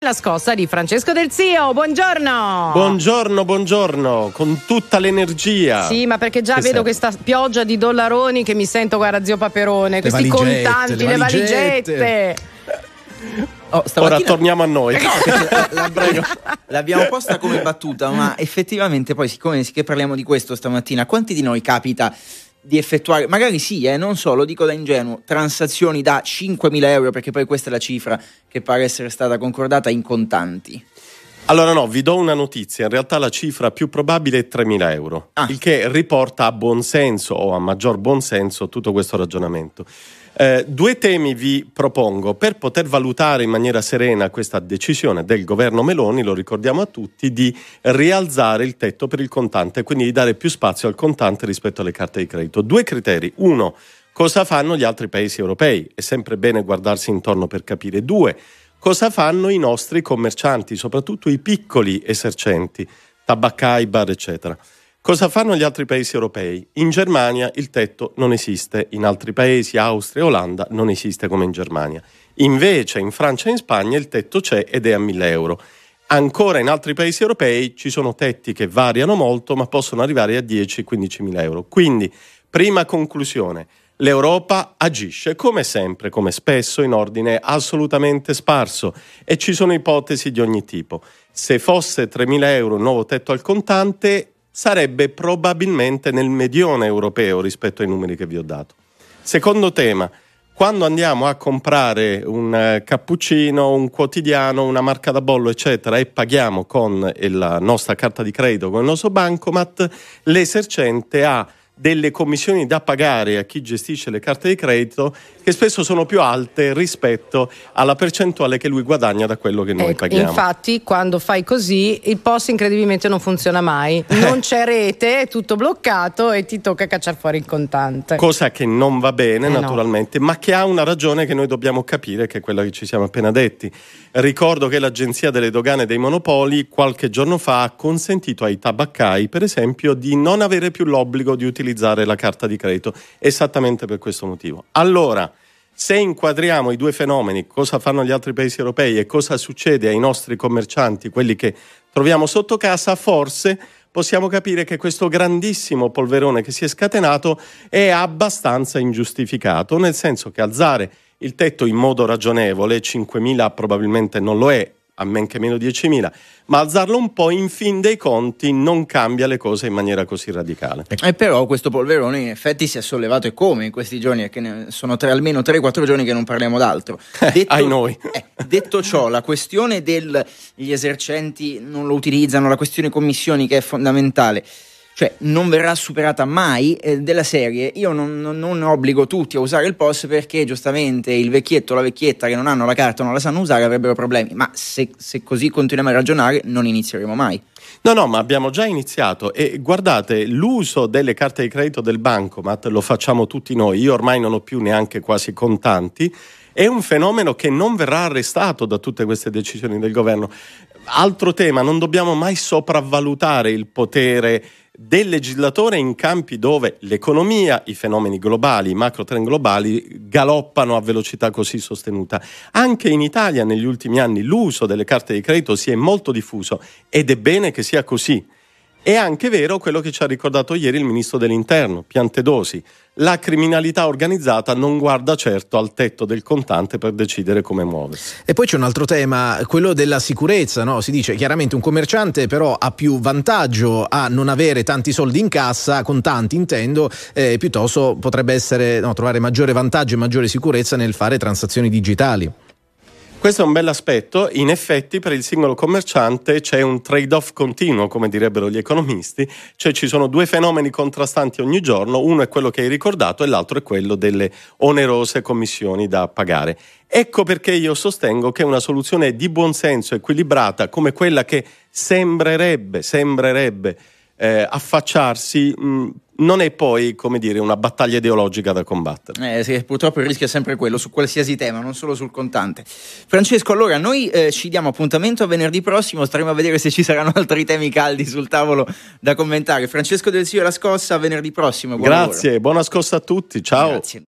La scossa di Francesco Delzio, buongiorno! Buongiorno, con tutta l'energia. Sì, ma perché già che vedo questa pioggia di dollaroni che mi sento, guarda zio Paperone, le questi valigette, contanti, le valigette. Ora torniamo a noi. No, l'abbiamo posta come battuta, ma effettivamente poi, siccome che parliamo di questo stamattina, quanti di noi capita di effettuare, magari sì, non so, lo dico da ingenuo, transazioni da 5.000 euro, perché poi questa è la cifra che pare essere stata concordata, in contanti? Allora no, vi do una notizia, in realtà la cifra più probabile è 3.000 euro, il che riporta a buon senso o a maggior buon senso tutto questo ragionamento. Due temi vi propongo per poter valutare in maniera serena questa decisione del governo Meloni, lo ricordiamo a tutti, di rialzare il tetto per il contante, quindi di dare più spazio al contante rispetto alle carte di credito. Due criteri: uno, cosa fanno gli altri paesi europei? È sempre bene guardarsi intorno per capire. Due, cosa fanno i nostri commercianti, soprattutto i piccoli esercenti, tabaccai, bar, eccetera. Cosa fanno gli altri paesi europei? In Germania il tetto non esiste, in altri paesi, Austria e Olanda, non esiste come in Germania. Invece in Francia e in Spagna il tetto c'è ed è a 1.000 euro. Ancora in altri paesi europei ci sono tetti che variano molto, ma possono arrivare a 10.000-15.000 euro. Quindi, prima conclusione, l'Europa agisce come sempre, come spesso, in ordine assolutamente sparso e ci sono ipotesi di ogni tipo. Se fosse 3.000 euro il nuovo tetto al contante, sarebbe probabilmente nel medione europeo rispetto ai numeri che vi ho dato. Secondo tema, quando andiamo a comprare un cappuccino, un quotidiano, una marca da bollo, eccetera, e paghiamo con la nostra carta di credito, con il nostro bancomat, l'esercente ha delle commissioni da pagare a chi gestisce le carte di credito che spesso sono più alte rispetto alla percentuale che lui guadagna da quello che noi paghiamo. Infatti, quando fai così, il POS incredibilmente non funziona mai, non c'è rete, è tutto bloccato e ti tocca cacciare fuori il contante. Cosa che non va bene, naturalmente, ma che ha una ragione che noi dobbiamo capire, che è quella che ci siamo appena detti. Ricordo che l'Agenzia delle Dogane e dei Monopoli qualche giorno fa ha consentito ai tabaccai, per esempio, di non avere più l'obbligo di utilizzare la carta di credito esattamente per questo motivo. Allora, se inquadriamo i due fenomeni, cosa fanno gli altri paesi europei e cosa succede ai nostri commercianti, quelli che troviamo sotto casa, forse possiamo capire che questo grandissimo polverone che si è scatenato è abbastanza ingiustificato, nel senso che alzare il tetto in modo ragionevole, 5.000 probabilmente non lo è, a men che meno 10.000, ma alzarlo un po', in fin dei conti, non cambia le cose in maniera così radicale. E però questo polverone in effetti si è sollevato, e come, in questi giorni, e che sono almeno 3-4 giorni che non parliamo d'altro. Detto ciò, la questione degli esercenti non lo utilizzano, la questione commissioni, che è fondamentale, cioè non verrà superata mai, della serie. Io non obbligo tutti a usare il POS, perché giustamente il vecchietto o la vecchietta che non hanno la carta, non la sanno usare, avrebbero problemi, ma se così continuiamo a ragionare non inizieremo mai. No, ma abbiamo già iniziato, e guardate, l'uso delle carte di credito del bancomat lo facciamo tutti noi, io ormai non ho più neanche quasi contanti, è un fenomeno che non verrà arrestato da tutte queste decisioni del governo. Altro tema, non dobbiamo mai sopravvalutare il potere del legislatore in campi dove l'economia, i fenomeni globali, i macro trend globali galoppano a velocità così sostenuta. Anche in Italia negli ultimi anni l'uso delle carte di credito si è molto diffuso, ed è bene che sia così. È anche vero quello che ci ha ricordato ieri il ministro dell'Interno, Piantedosi: la criminalità organizzata non guarda certo al tetto del contante per decidere come muoversi. E poi c'è un altro tema, quello della sicurezza, no? Si dice chiaramente un commerciante però ha più vantaggio a non avere tanti soldi in cassa, contanti intendo, piuttosto potrebbe essere trovare maggiore vantaggio e maggiore sicurezza nel fare transazioni digitali. Questo è un bell'aspetto, in effetti per il singolo commerciante c'è un trade-off continuo, come direbbero gli economisti, cioè ci sono due fenomeni contrastanti ogni giorno, uno è quello che hai ricordato e l'altro è quello delle onerose commissioni da pagare. Ecco perché io sostengo che una soluzione di buonsenso, equilibrata, come quella che sembrerebbe affacciarsi, non è poi, come dire, una battaglia ideologica da combattere. Sì, purtroppo il rischio è sempre quello, su qualsiasi tema, non solo sul contante. Francesco, allora noi ci diamo appuntamento a venerdì prossimo, staremo a vedere se ci saranno altri temi caldi sul tavolo da commentare. Francesco Delzio e La Scossa, a venerdì prossimo. Buon lavoro. Buona scossa a tutti, ciao. Grazie.